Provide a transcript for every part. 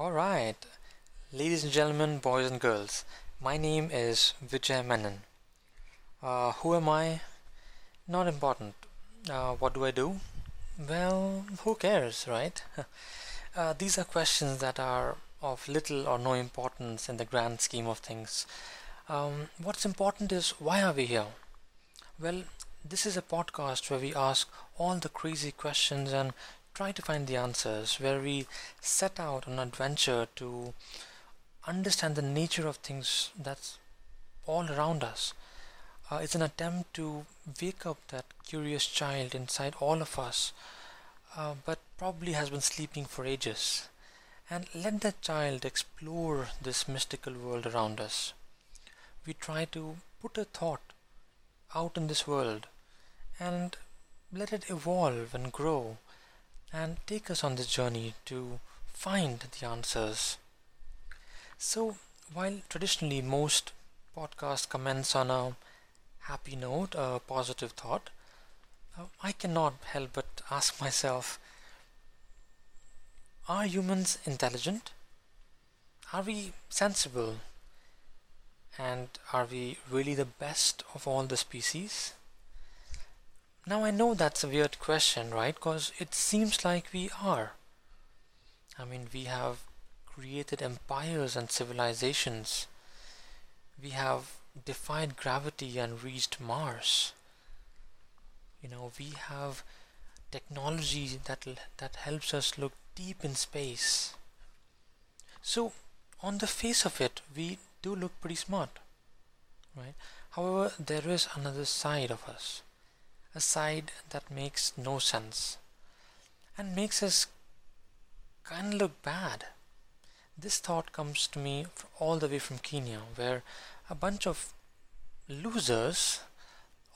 All right, ladies and gentlemen, boys and girls, my name is Vijay Menon. Who am I? Not important. What do I do? Well, who cares, right? These are questions that are of little or no importance in the grand scheme of things. What's important is, why are we here? Well, this is a podcast where we ask all the crazy questions and try to find the answers, where we set out on an adventure to understand the nature of things that's all around us. It's an attempt to wake up that curious child inside all of us, but probably has been sleeping for ages, and let that child explore this mystical world around us. We try to put a thought out in this world and let it evolve and grow and take us on this journey to find the answers. So, while traditionally most podcasts commence on a happy note, a positive thought, I cannot help but ask myself, are humans intelligent? Are we sensible? And are we really the best of all the species? Now I know that's a weird question, right? Because it seems like we are. I mean, we have created empires and civilizations. We have defied gravity and reached Mars. You know, we have technology that helps us look deep in space. So, on the face of it, we do look pretty smart, right? However, there is another side of us, a side that makes no sense and makes us kind of look bad. This thought comes to me all the way from Kenya, where a bunch of losers,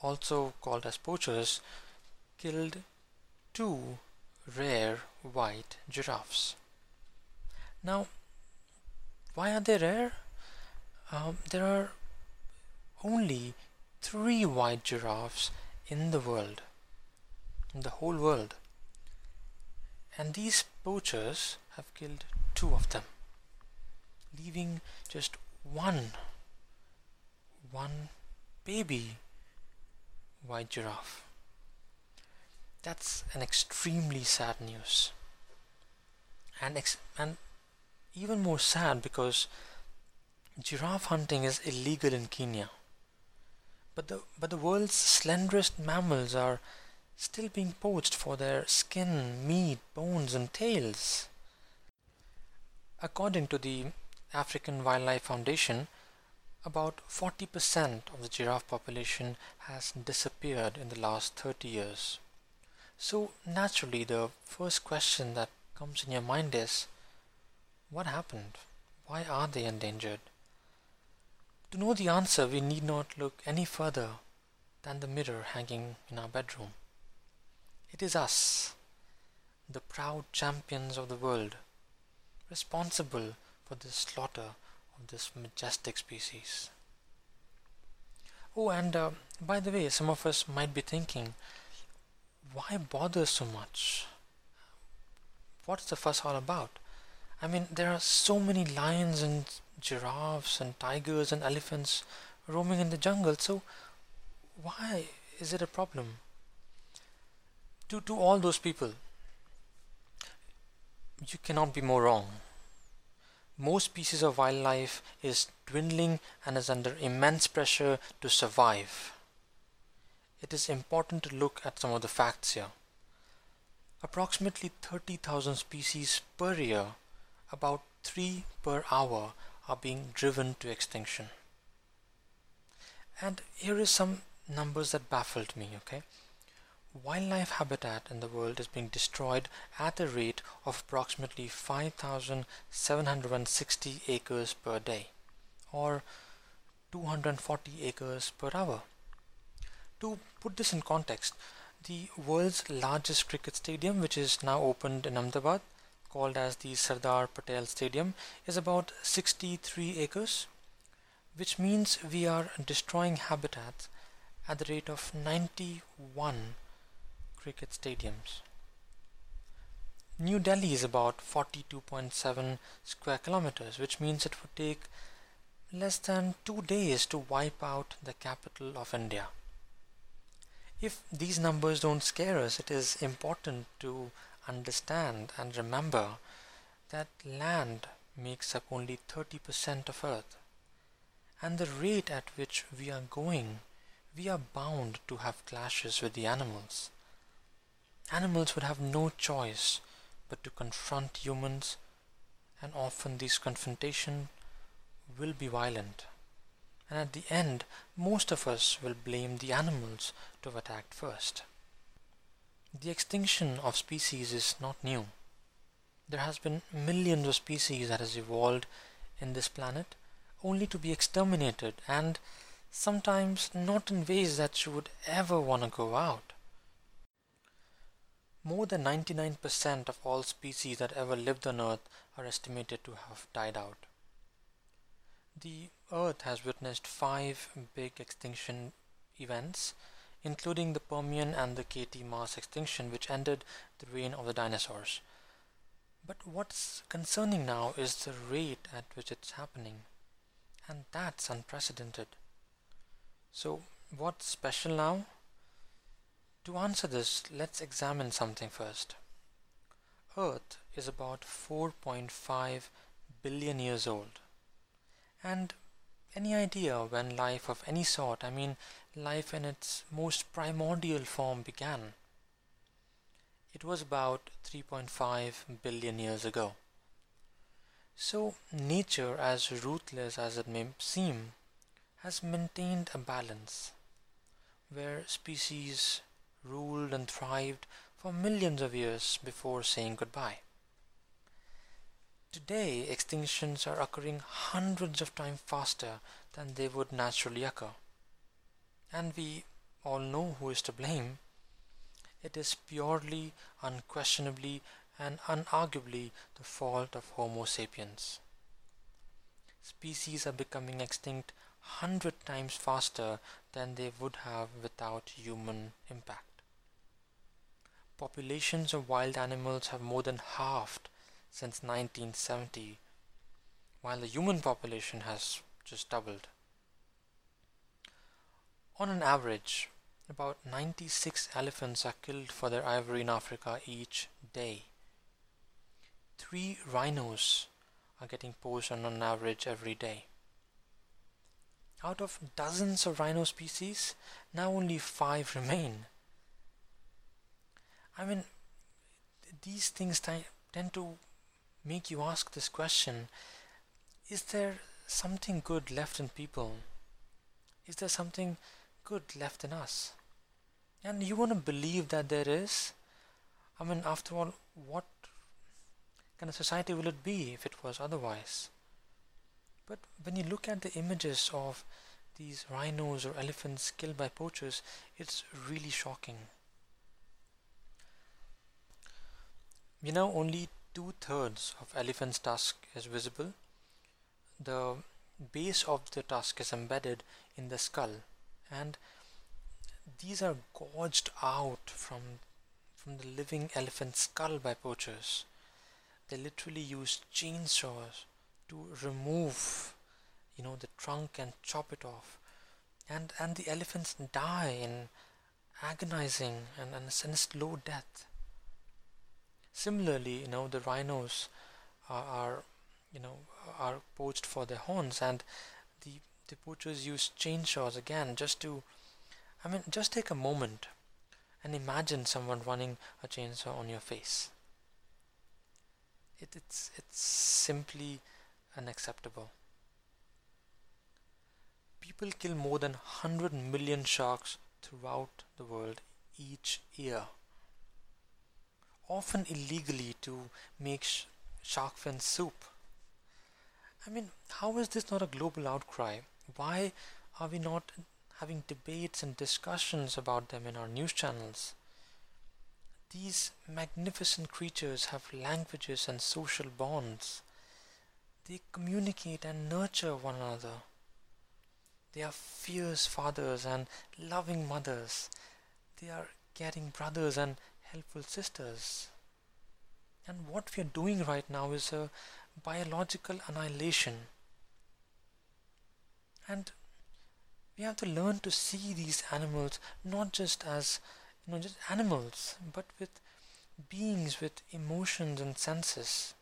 also called as poachers, killed 2 rare white giraffes. Now, why are they rare? There are only 3 white giraffes in the world, in the whole world, and these poachers have killed 2 of them, leaving just one baby white giraffe. That's an extremely sad news, and even more sad because giraffe hunting is illegal in Kenya. But the world's slenderest mammals are still being poached for their skin, meat, bones, and tails. According to the African Wildlife Foundation, about 40% of the giraffe population has disappeared in the last 30 years. So naturally, the first question that comes in your mind is, what happened? Why are they endangered? To know the answer, we need not look any further than the mirror hanging in our bedroom. It is us, the proud champions of the world, responsible for the slaughter of this majestic species. Oh, and by the way, some of us might be thinking, why bother so much? What's the fuss all about? I mean, there are so many lions and giraffes and tigers and elephants roaming in the jungle, so why is it a problem? To all those people, you cannot be more wrong. Most species of wildlife is dwindling and is under immense pressure to survive. It is important to look at some of the facts here. Approximately 30,000 species per year, about 3 per hour, are being driven to extinction. And here is some numbers that baffled me, okay? Wildlife habitat in the world is being destroyed at a rate of approximately 5,760 acres per day, or 240 acres per hour. To put this in context, the world's largest cricket stadium, which is now opened in Ahmedabad, called as the Sardar Patel Stadium, is about 63 acres, which means we are destroying habitats at the rate of 91 cricket stadiums. New Delhi is about 42.7 square kilometers, which means it would take less than 2 days to wipe out the capital of India. If these numbers don't scare us, it is important to understand and remember that land makes up only 30% of Earth. And the rate at which we are going, we are bound to have clashes with the animals. Animals would have no choice but to confront humans, and often these confrontations will be violent. And at the end, most of us will blame the animals to have attacked first. The extinction of species is not new. There has been millions of species that has evolved in this planet, only to be exterminated, and sometimes not in ways that you would ever want to go out. More than 99% of all species that ever lived on Earth are estimated to have died out. The Earth has witnessed 5 big extinction events, including the Permian and the KT mass extinction, which ended the reign of the dinosaurs. But what's concerning now is the rate at which it's happening, and that's unprecedented. So, what's special now? To answer this, let's examine something first. Earth is about 4.5 billion years old. And any idea when life of any sort, I mean life in its most primordial form, began? It was about 3.5 billion years ago. So nature, as ruthless as it may seem, has maintained a balance where species ruled and thrived for millions of years before saying goodbye. Today, extinctions are occurring hundreds of times faster than they would naturally occur. And we all know who is to blame. It is purely, unquestionably, and unarguably the fault of Homo sapiens. Species are becoming extinct 100 times faster than they would have without human impact. Populations of wild animals have more than halved since 1970, while the human population has just doubled. On an average, about 96 elephants are killed for their ivory in Africa each day. 3 rhinos are getting poisoned on average every day. Out of dozens of rhino species, now only 5 remain. I mean, these things tend to make you ask this question: is there something good left in people? Is there something good left in us? And you want to believe that there is? I mean, after all, what kind of society will it be if it was otherwise? But when you look at the images of these rhinos or elephants killed by poachers, it's really shocking. You know, only 2/3 of elephant's tusk is visible. The base of the tusk is embedded in the skull, and these are gouged out from the living elephant's skull by poachers. They literally use chainsaws to remove, the trunk and chop it off. And the elephants die in agonizing and a slow death. Similarly, the rhinos are poached for their horns, and the poachers use chainsaws again just take a moment and imagine someone running a chainsaw on your face. It's simply unacceptable. People kill more than 100 million sharks throughout the world each year, often illegally, to make shark fin soup. I mean, how is this not a global outcry? Why are we not having debates and discussions about them in our news channels? These magnificent creatures have languages and social bonds. They communicate and nurture one another. They are fierce fathers and loving mothers. They are caring brothers and helpful sisters. And what we are doing right now is a biological annihilation. And we have to learn to see these animals not just as, just animals, but with beings with emotions and senses.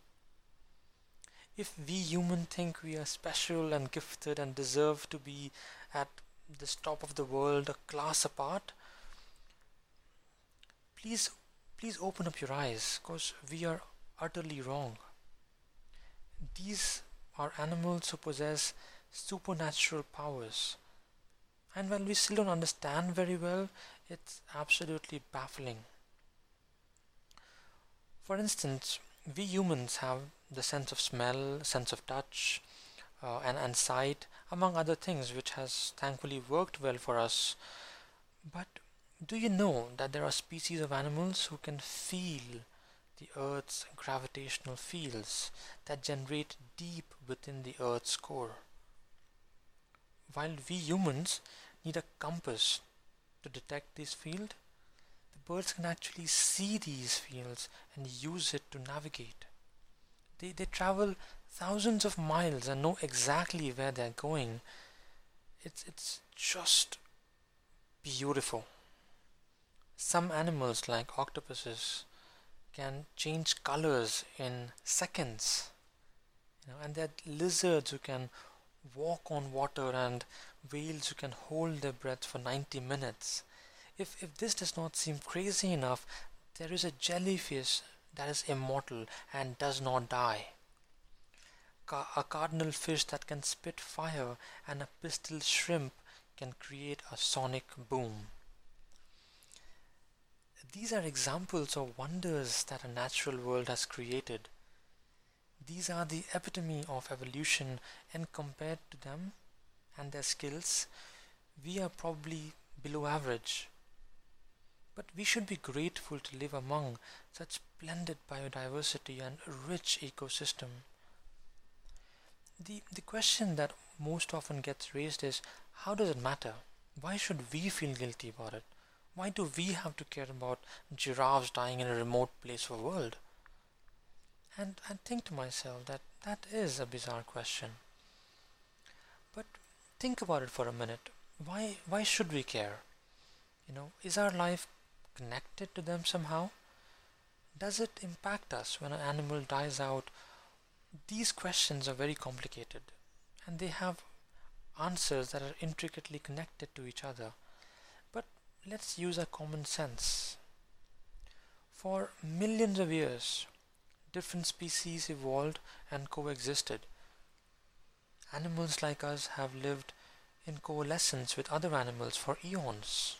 If we humans think we are special and gifted and deserve to be at this top of the world, a class apart, please open up your eyes, because we are utterly wrong. These are animals who possess supernatural powers, and while we still don't understand very well, it's absolutely baffling. For instance, we humans have the sense of smell, sense of touch, and sight, among other things, which has thankfully worked well for us. But do you know that there are species of animals who can feel the Earth's gravitational fields that generate deep within the Earth's core? While we humans need a compass to detect this field, the birds can actually see these fields and use it to navigate. They travel thousands of miles and know exactly where they're going. It's just beautiful. Some animals like octopuses can change colors in seconds. And there are lizards who can walk on water and whales who can hold their breath for 90 minutes. If this does not seem crazy enough, there is a jellyfish that is immortal and does not die. A cardinal fish that can spit fire and a pistol shrimp can create a sonic boom. These are examples of wonders that a natural world has created. These are the epitome of evolution, and compared to them and their skills, we are probably below average. But we should be grateful to live among such splendid biodiversity and rich ecosystem. The question that most often gets raised is, how does it matter? Why should we feel guilty about it? Why do we have to care about giraffes dying in a remote place of the world? And I think to myself that that is a bizarre question. But think about it for a minute. Why should we care? Is our life connected to them somehow? Does it impact us when an animal dies out? These questions are very complicated, and they have answers that are intricately connected to each other. But let's use our common sense. For millions of years, different species evolved and coexisted. Animals like us have lived in coalescence with other animals for eons,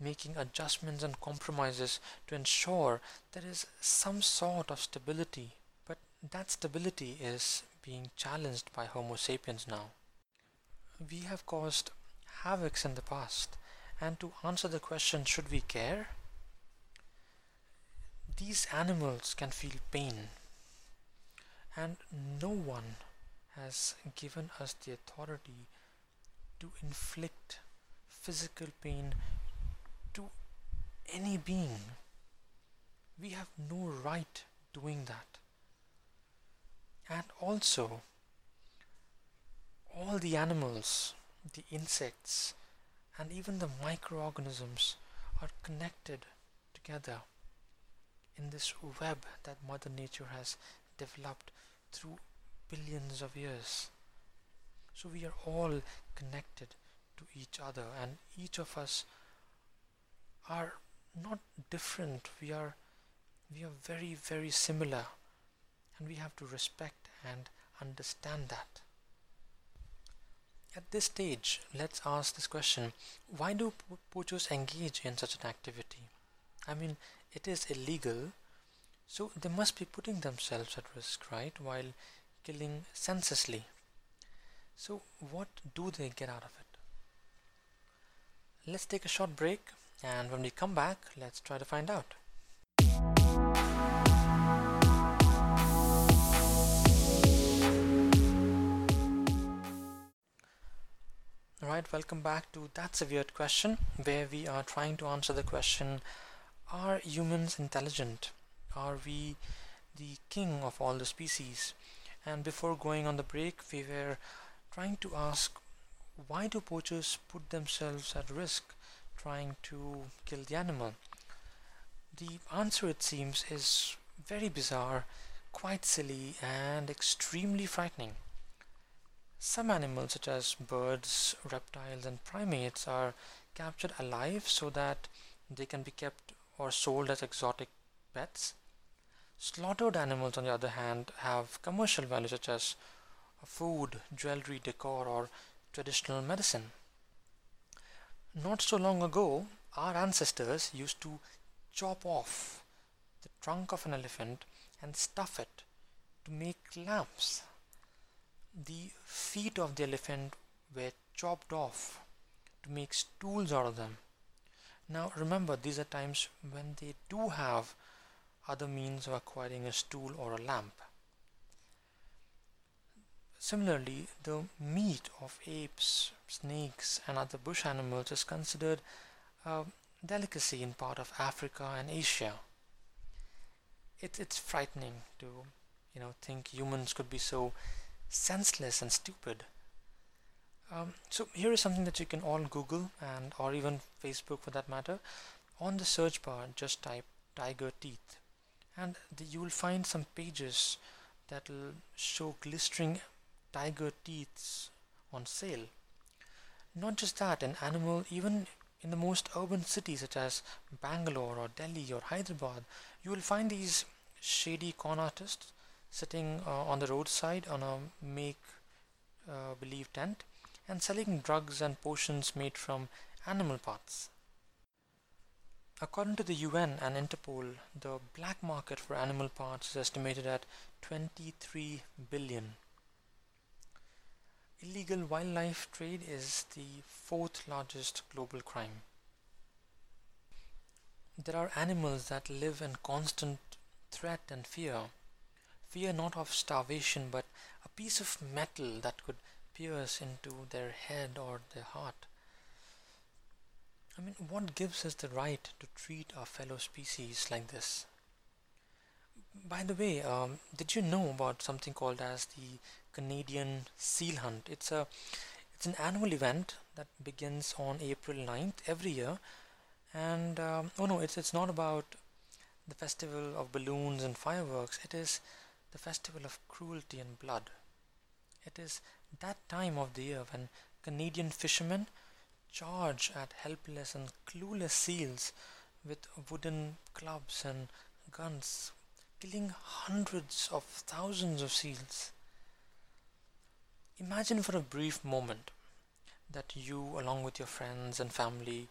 making adjustments and compromises to ensure there is some sort of stability. But that stability is being challenged by Homo sapiens now. We have caused havoc in the past, and to answer the question, should we care? These animals can feel pain, and no one has given us the authority to inflict physical pain to any being. We have no right doing that. And also, all the animals, the insects, and even the microorganisms are connected together in this web that Mother Nature has developed through billions of years. So we are all connected to each other, and each of us are not different. We are very, very similar, and we have to respect and understand that. At this stage, let's ask this question: why do poachers engage in such an activity? I mean, it is illegal, so they must be putting themselves at risk, right, while killing senselessly. So what do they get out of it? Let's take a short break, and when we come back, let's try to find out. Alright, welcome back to That's a Weird Question, where we are trying to answer the question, are humans intelligent? Are we the king of all the species. And before going on the break, we were trying to ask, why do poachers put themselves at risk trying to kill the animal? The answer, it seems, is very bizarre, quite silly, and extremely frightening. Some animals, such as birds, reptiles, and primates, are captured alive so that they can be kept or sold as exotic pets. Slaughtered animals, on the other hand, have commercial value, such as food, jewelry, decor, or traditional medicine. Not so long ago, our ancestors used to chop off the trunk of an elephant and stuff it to make lamps. The feet of the elephant were chopped off to make stools out of them. Now remember, these are times when they do have other means of acquiring a stool or a lamp. Similarly, the meat of apes, snakes, and other bush animals is considered a delicacy in part of Africa and Asia. It's frightening to, think humans could be so senseless and stupid. So here is something that you can all Google, and or even Facebook for that matter. On the search bar, just type tiger teeth, and you will find some pages that will show glistering tiger teeth on sale. Not just that, an animal, even in the most urban cities such as Bangalore or Delhi or Hyderabad, you will find these shady con artists sitting on the roadside on a make-believe tent and selling drugs and potions made from animal parts. According to the UN and Interpol, the black market for animal parts is estimated at 23 billion. Illegal wildlife trade is the fourth largest global crime. There are animals that live in constant threat and fear. Fear not of starvation, but a piece of metal that could pierce into their head or their heart. What gives us the right to treat our fellow species like this? By the way, did you know about something called as the Canadian Seal Hunt? It's an annual event that begins on April 9th every year. And it's not about the festival of balloons and fireworks. It is the festival of cruelty and blood. It is that time of the year when Canadian fishermen charge at helpless and clueless seals with wooden clubs and guns, killing hundreds of thousands of seals. Imagine for a brief moment that you, along with your friends and family,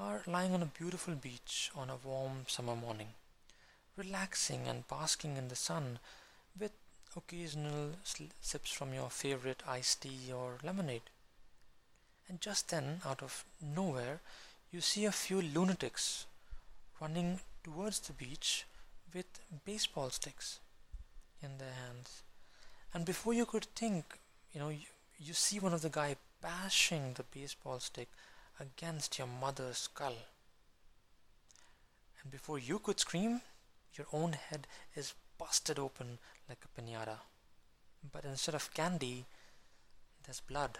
are lying on a beautiful beach on a warm summer morning, relaxing and basking in the sun with occasional sips from your favorite iced tea or lemonade. And just then, out of nowhere, you see a few lunatics running towards the beach with baseball sticks in their hands. And before you could think, you see one of the guy bashing the baseball stick against your mother's skull. And before you could scream, your own head is busted open like a piñata. But instead of candy, there's blood.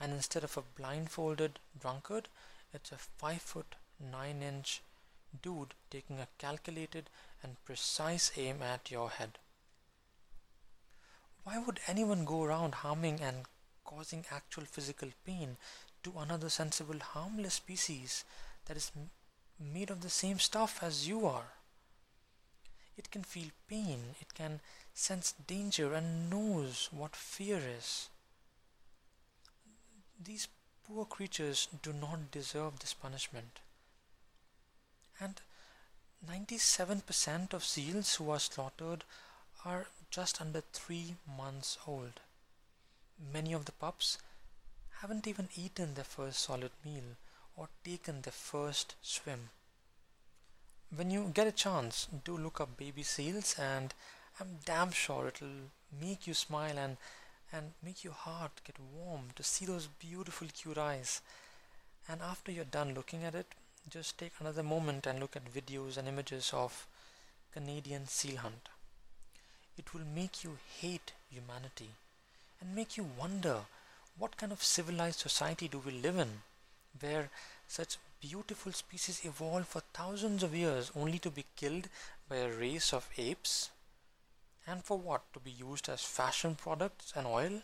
And instead of a blindfolded drunkard, it's a 5'9" dude taking a calculated and precise aim at your head. Why would anyone go around harming and causing actual physical pain to another sensible, harmless species that is made of the same stuff as you are? It can feel pain, it can sense danger, and knows what fear is. These poor creatures do not deserve this punishment. And 97% of seals who are slaughtered are just under 3 months old. Many of the pups haven't even eaten their first solid meal or taken their first swim. When you get a chance, do look up baby seals, and I'm damn sure it'll make you smile and make your heart get warm to see those beautiful cute eyes. And after you're done looking at it, just take another moment and look at videos and images of Canadian Seal Hunt. It will make you hate humanity and make you wonder, what kind of civilized society do we live in, where such beautiful species evolve for thousands of years only to be killed by a race of apes? And for what? To be used as fashion products and oil?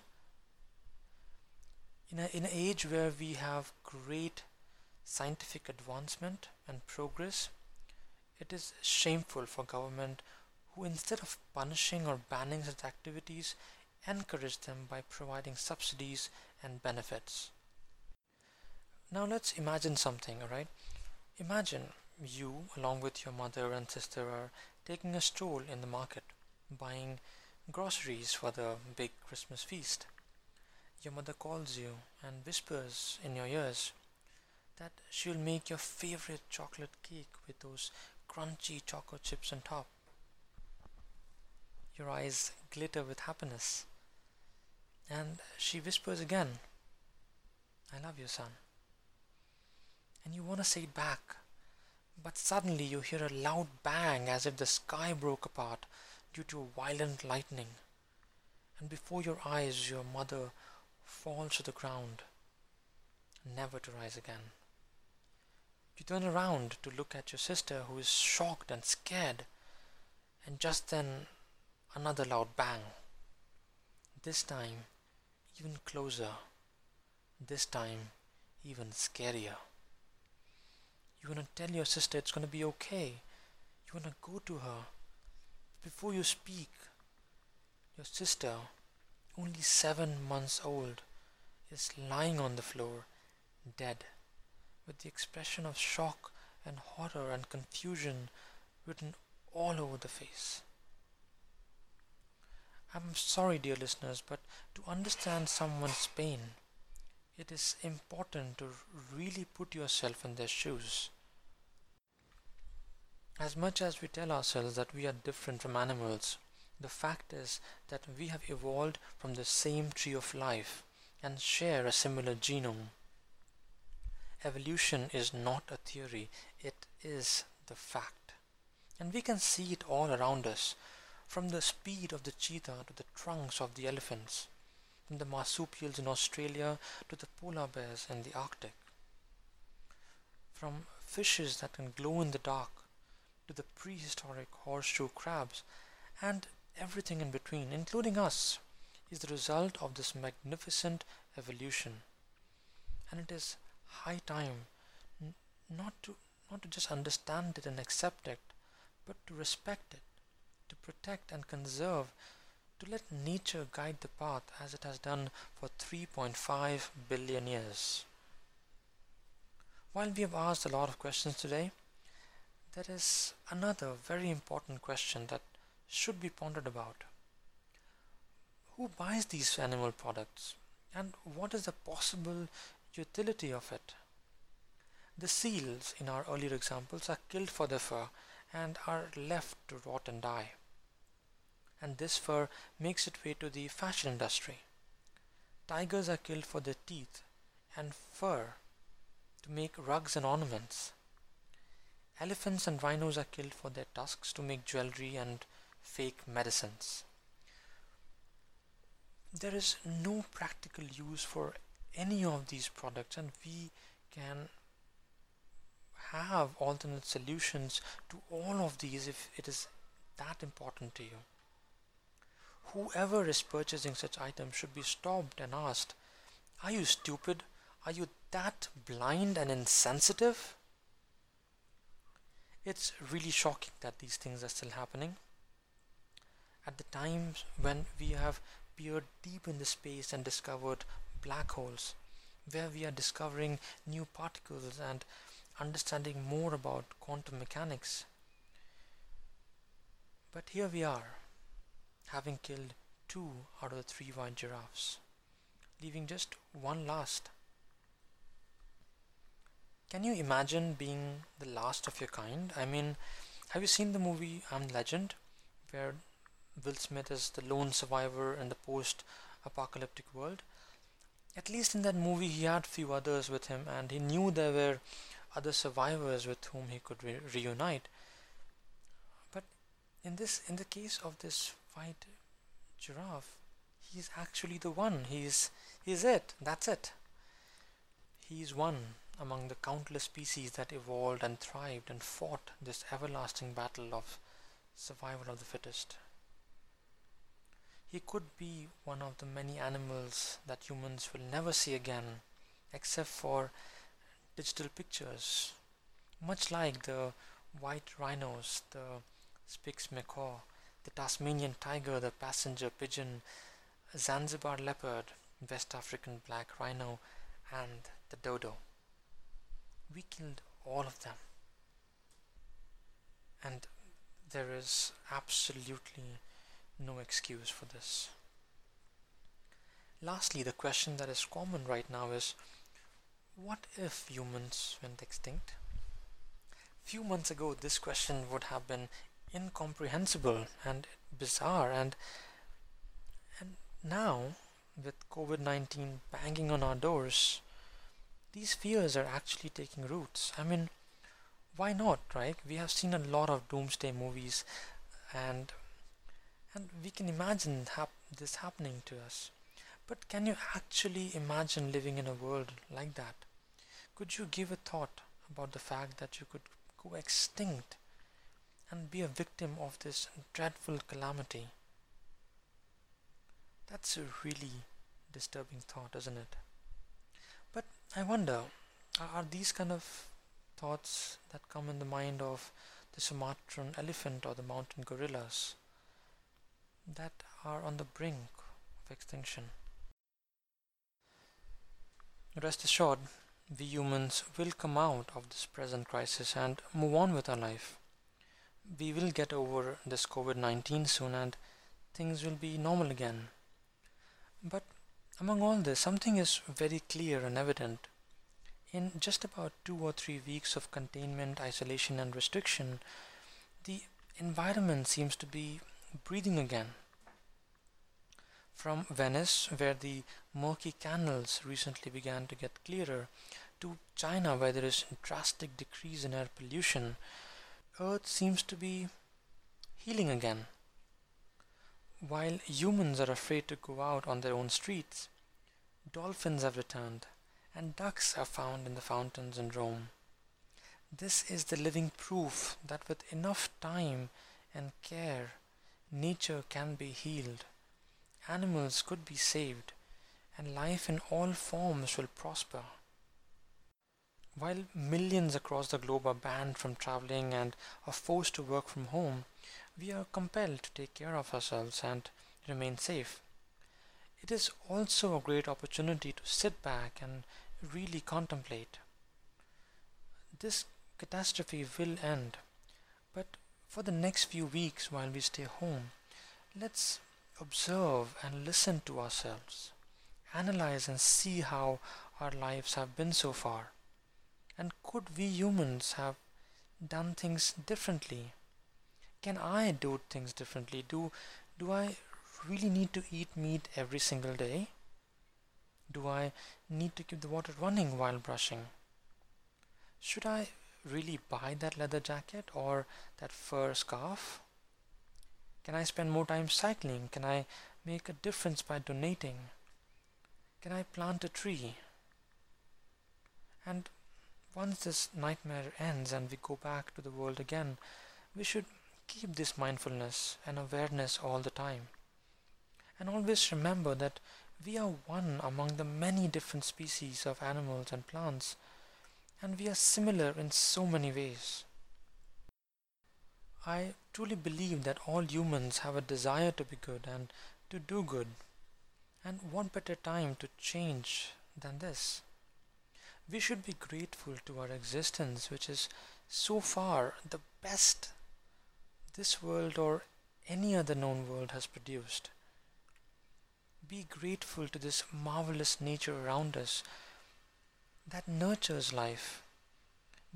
In an age where we have great scientific advancement and progress, it is shameful for government who, instead of punishing or banning such activities, encourage them by providing subsidies and benefits. Now let's imagine something, alright? Imagine you, along with your mother and sister, are taking a stroll in the market, buying groceries for the big Christmas feast. Your mother calls you and whispers in your ears that she'll make your favorite chocolate cake with those crunchy chocolate chips on top. Your eyes glitter with happiness, and she whispers again, "I love you, son." And you want to say it back, but suddenly you hear a loud bang as if the sky broke apart due to violent lightning, and before your eyes your mother falls to the ground, never to rise again. You turn around to look at your sister, who is shocked and scared, and just then another loud bang. This time even closer. This time even scarier. You want to tell your sister it's going to be okay. You want to go to her. Before you speak, your sister, only 7 months old, is lying on the floor, dead, with the expression of shock and horror and confusion written all over the face. I'm sorry, dear listeners, but to understand someone's pain, it is important to really put yourself in their shoes. As much as we tell ourselves that we are different from animals, the fact is that we have evolved from the same tree of life and share a similar genome. Evolution is not a theory, it is the fact. And we can see it all around us. From the speed of the cheetah to the trunks of the elephants, from the marsupials in Australia to the polar bears in the Arctic, from fishes that can glow in the dark to the prehistoric horseshoe crabs, and everything in between, including us, is the result of this magnificent evolution. And it is high time not to just understand it and accept it, but to respect it, to protect and conserve, to let nature guide the path as it has done for 3.5 billion years. While we have asked a lot of questions today, there is another very important question that should be pondered about. Who buys these animal products, and what is the possible utility of it? The seals in our earlier examples are killed for their fur and are left to rot and die. And this fur makes its way to the fashion industry. Tigers are killed for their teeth and fur to make rugs and ornaments. Elephants and rhinos are killed for their tusks to make jewelry and fake medicines. There is no practical use for any of these products, and we can have alternate solutions to all of these if it is that important to you. Whoever is purchasing such items should be stopped and asked, "Are you stupid? Are you that blind and insensitive?" It's really shocking that these things are still happening. At the times when we have peered deep into space and discovered black holes, where we are discovering new particles and understanding more about quantum mechanics. But here we are, having killed 2 out of the 3 white giraffes, leaving just one last. Can you imagine being the last of your kind? I mean, have you seen the movie I'm Legend, where Will Smith is the lone survivor in the post-apocalyptic world? At least in that movie he had few others with him, and he knew there were other survivors with whom he could reunite. But in the case of this white giraffe, he's actually the one. He's it. That's it. He's one among the countless species that evolved and thrived and fought this everlasting battle of survival of the fittest. He could be one of the many animals that humans will never see again, except for digital pictures, much like the white rhinos, the Spix macaw, the Tasmanian tiger, the passenger pigeon, Zanzibar leopard, West African black rhino, and the dodo. We killed all of them. And there is absolutely no excuse for this. Lastly, the question that is common right now is, what if humans went extinct? Few months ago, this question would have been incomprehensible and bizarre, and now, with COVID-19 banging on our doors, these fears are actually taking roots. I mean, why not, right? We have seen a lot of doomsday movies, and we can imagine this happening to us. But can you actually imagine living in a world like that? Could you give a thought about the fact that you could go extinct and be a victim of this dreadful calamity? That's a really disturbing thought, isn't it? But I wonder, are these kind of thoughts that come in the mind of the Sumatran elephant or the mountain gorillas that are on the brink of extinction? Rest assured, we humans will come out of this present crisis and move on with our life. We will get over this COVID-19 soon and things will be normal again. But among all this, something is very clear and evident. In just about 2 or 3 weeks of containment, isolation and restriction, the environment seems to be breathing again. From Venice, where the murky canals recently began to get clearer, to China, where there is a drastic decrease in air pollution, Earth seems to be healing again. While humans are afraid to go out on their own streets, dolphins have returned, and ducks are found in the fountains in Rome. This is the living proof that with enough time and care, nature can be healed, animals could be saved, and life in all forms will prosper. While millions across the globe are banned from traveling and are forced to work from home, we are compelled to take care of ourselves and remain safe. It is also a great opportunity to sit back and really contemplate. This catastrophe will end, but for the next few weeks while we stay home, let's observe and listen to ourselves, analyze and see how our lives have been so far. And could we humans have done things differently? Can I do things differently? Do I really need to eat meat every single day? Do I need to keep the water running while brushing? Should I really buy that leather jacket or that fur scarf? Can I spend more time cycling? Can I make a difference by donating? Can I plant a tree? And once this nightmare ends and we go back to the world again, we should keep this mindfulness and awareness all the time. And always remember that we are one among the many different species of animals and plants, and we are similar in so many ways. I truly believe that all humans have a desire to be good and to do good. And what better time to change than this? We should be grateful to our existence, which is so far the best this world or any other known world has produced. Be grateful to this marvelous nature around us that nurtures life.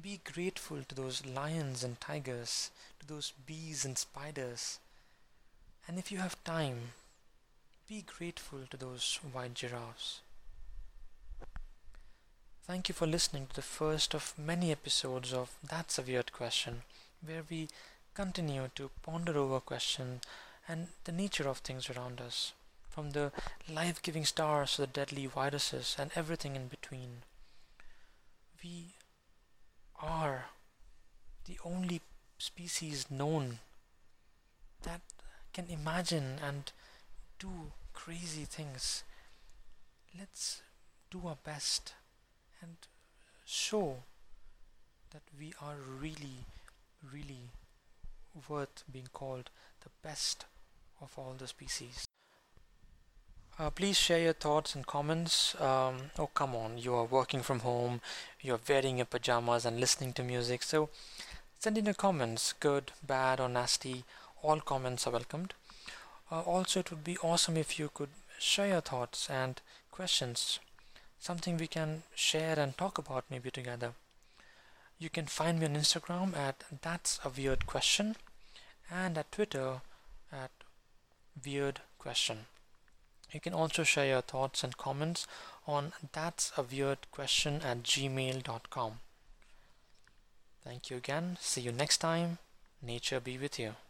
Be grateful to those lions and tigers, to those bees and spiders. And if you have time, be grateful to those white giraffes. Thank you for listening to the first of many episodes of That's a Weird Question, where we continue to ponder over questions and the nature of things around us, from the life-giving stars to the deadly viruses and everything in between. We are the only species known that can imagine and do crazy things. Let's do our best and show that we are really, really worth being called the best of all the species. Please share your thoughts and comments. Oh, come on, you are working from home, you are wearing your pajamas and listening to music, so send in your comments, good, bad or nasty. All comments are welcomed. Also, it would be awesome if you could share your thoughts and questions, something we can share and talk about maybe together. You can find me on Instagram at That's a Weird Question and at Twitter at Weird Question. You can also share your thoughts and comments on thatsaweirdquestion@gmail.com. Thank you again. See you next time. Nature be with you.